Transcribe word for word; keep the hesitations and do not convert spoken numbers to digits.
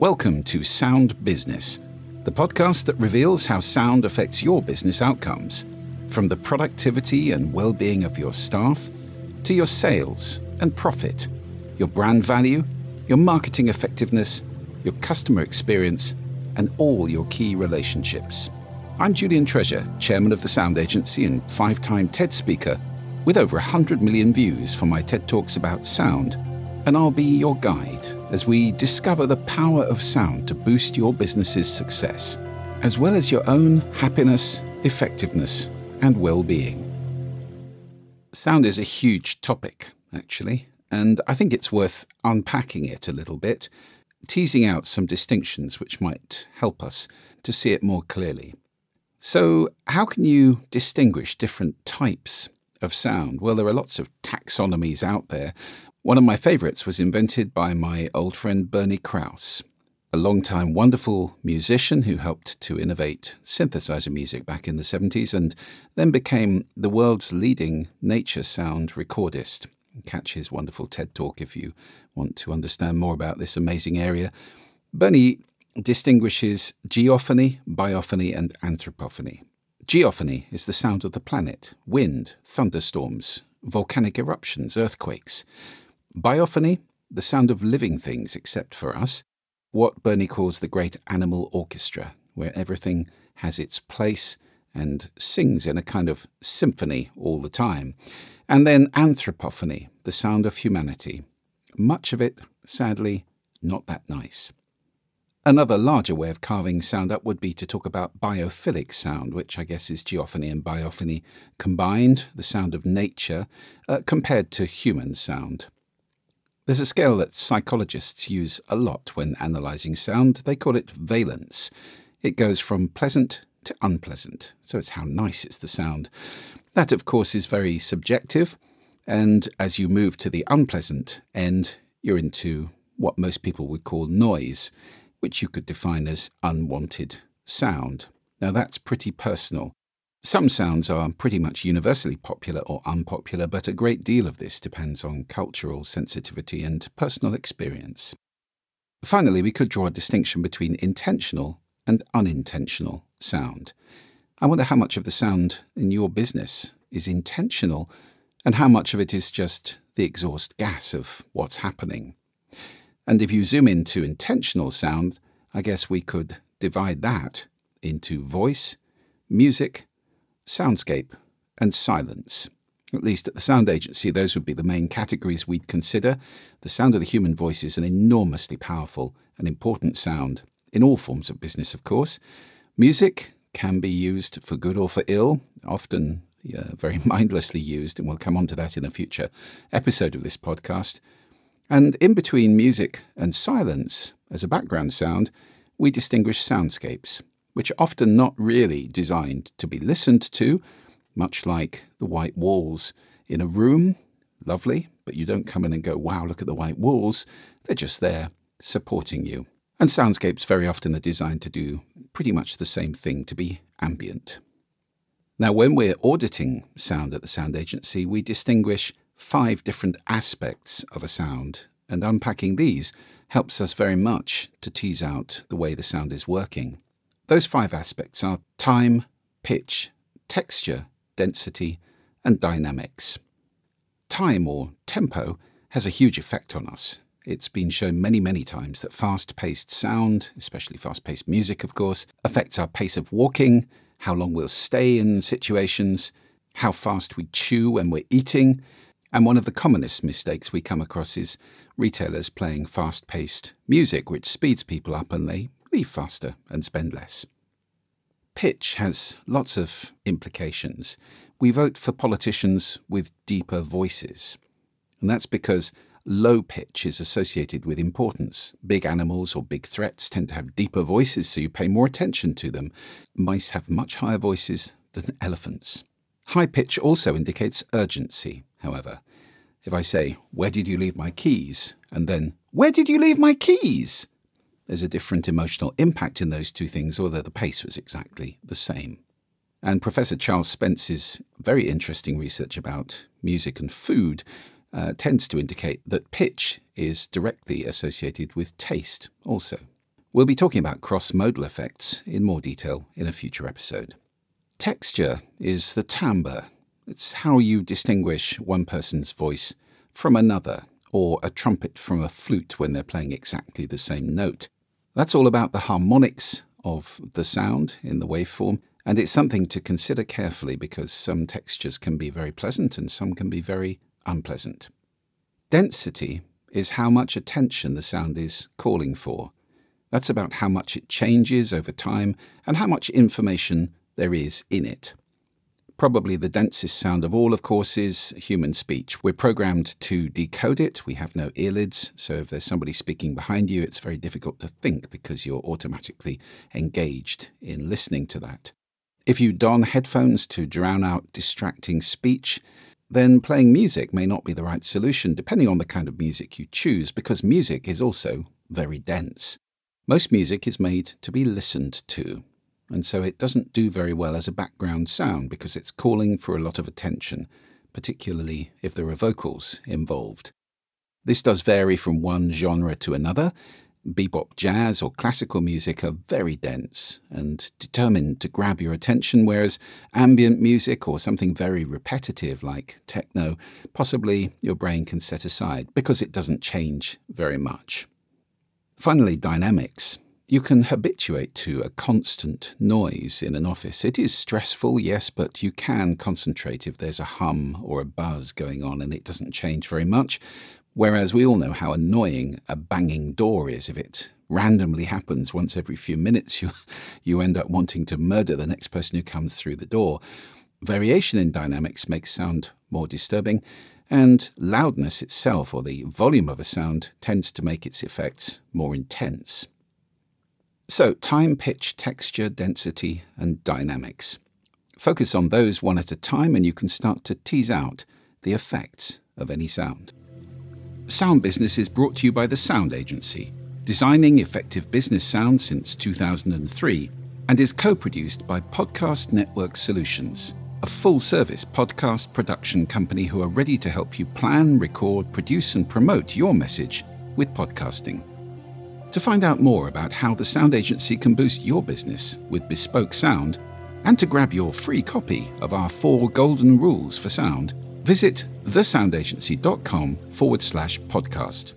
Welcome to Sound Business, the podcast that reveals how sound affects your business outcomes, from the productivity and well-being of your staff to your sales and profit, your brand value, your marketing effectiveness, your customer experience, and all your key relationships. I'm Julian Treasure, chairman of the Sound Agency and five-time TED speaker, with over one hundred million views for my TED Talks about sound, and I'll be your guide as we discover the power of sound to boost your business's success, as well as your own happiness, effectiveness, and well-being. Sound is a huge topic, actually, and I think it's worth unpacking it a little bit, teasing out some distinctions which might help us to see it more clearly. So, how can you distinguish different types of sound? Well, there are lots of taxonomies out there. One of my favorites was invented by my old friend Bernie Krause, a longtime wonderful musician who helped to innovate synthesizer music back in the seventies and then became the world's leading nature sound recordist. Catch his wonderful TED Talk if you want to understand more about this amazing area. Bernie distinguishes geophony, biophony, and anthropophony. Geophony is the sound of the planet, wind, thunderstorms, volcanic eruptions, earthquakes. Biophony, the sound of living things except for us, what Bernie calls the great animal orchestra, where everything has its place and sings in a kind of symphony all the time. And then anthropophony, the sound of humanity. Much of it, sadly, not that nice. Another larger way of carving sound up would be to talk about biophilic sound, which I guess is geophony and biophony combined, the sound of nature, uh, compared to human sound. There's a scale that psychologists use a lot when analysing sound. They call it valence. It goes from pleasant to unpleasant, so it's how nice is the sound. That, of course, is very subjective, and as you move to the unpleasant end, you're into what most people would call noise, which you could define as unwanted sound. Now, that's pretty personal. Some sounds are pretty much universally popular or unpopular, but a great deal of this depends on cultural sensitivity and personal experience. Finally, we could draw a distinction between intentional and unintentional sound. I wonder how much of the sound in your business is intentional and how much of it is just the exhaust gas of what's happening. And if you zoom into intentional sound, I guess we could divide that into voice, music, soundscape, and silence. At least at the Sound Agency, those would be the main categories we'd consider. The sound of the human voice is an enormously powerful and important sound, in all forms of business, of course. Music can be used for good or for ill, often yeah, very mindlessly used, and we'll come on to that in a future episode of this podcast. And in between music and silence, as a background sound, we distinguish soundscapes, which are often not really designed to be listened to, much like the white walls in a room. Lovely, but you don't come in and go, wow, look at the white walls. They're just there supporting you. And soundscapes very often are designed to do pretty much the same thing, to be ambient. Now, when we're auditing sound at the Sound Agency, we distinguish five different aspects of a sound, and unpacking these helps us very much to tease out the way the sound is working. Those five aspects are time, pitch, texture, density, and dynamics. Time, or tempo, has a huge effect on us. It's been shown many, many times that fast-paced sound, especially fast-paced music, of course, affects our pace of walking, how long we'll stay in situations, how fast we chew when we're eating. And one of the commonest mistakes we come across is retailers playing fast-paced music, which speeds people up and they leave faster and spend less. Pitch has lots of implications. We vote for politicians with deeper voices. And that's because low pitch is associated with importance. Big animals or big threats tend to have deeper voices, so you pay more attention to them. Mice have much higher voices than elephants. High pitch also indicates urgency. However, if I say, where did you leave my keys? And then, where did you leave my keys? There's a different emotional impact in those two things, although the pace was exactly the same. And Professor Charles Spence's very interesting research about music and food uh, tends to indicate that pitch is directly associated with taste also. We'll be talking about cross-modal effects in more detail in a future episode. Texture is the timbre. It's how you distinguish one person's voice from another, or a trumpet from a flute when they're playing exactly the same note. That's all about the harmonics of the sound in the waveform, and it's something to consider carefully because some textures can be very pleasant and some can be very unpleasant. Density is how much attention the sound is calling for. That's about how much it changes over time and how much information there is in it. Probably the densest sound of all, of course, is human speech. We're programmed to decode it. We have no earlids, so if there's somebody speaking behind you, it's very difficult to think because you're automatically engaged in listening to that. If you don headphones to drown out distracting speech, then playing music may not be the right solution, depending on the kind of music you choose, because music is also very dense. Most music is made to be listened to, and so it doesn't do very well as a background sound because it's calling for a lot of attention, particularly if there are vocals involved. This does vary from one genre to another. Bebop jazz or classical music are very dense and determined to grab your attention, whereas ambient music or something very repetitive like techno, possibly your brain can set aside because it doesn't change very much. Finally, dynamics. You can habituate to a constant noise in an office. It is stressful, yes, but you can concentrate if there's a hum or a buzz going on and it doesn't change very much, whereas we all know how annoying a banging door is. If it randomly happens once every few minutes, you, you end up wanting to murder the next person who comes through the door. Variation in dynamics makes sound more disturbing, and loudness itself, or the volume of a sound, tends to make its effects more intense. So, time, pitch, texture, density, and dynamics. Focus on those one at a time and you can start to tease out the effects of any sound. Sound Business is brought to you by the Sound Agency, designing effective business sound since two thousand three, and is co-produced by Podcast Network Solutions, a full-service podcast production company who are ready to help you plan, record, produce, and promote your message with podcasting. To find out more about how the Sound Agency can boost your business with bespoke sound, and to grab your free copy of our four golden rules for sound, visit thesoundagency.com forward slash podcast.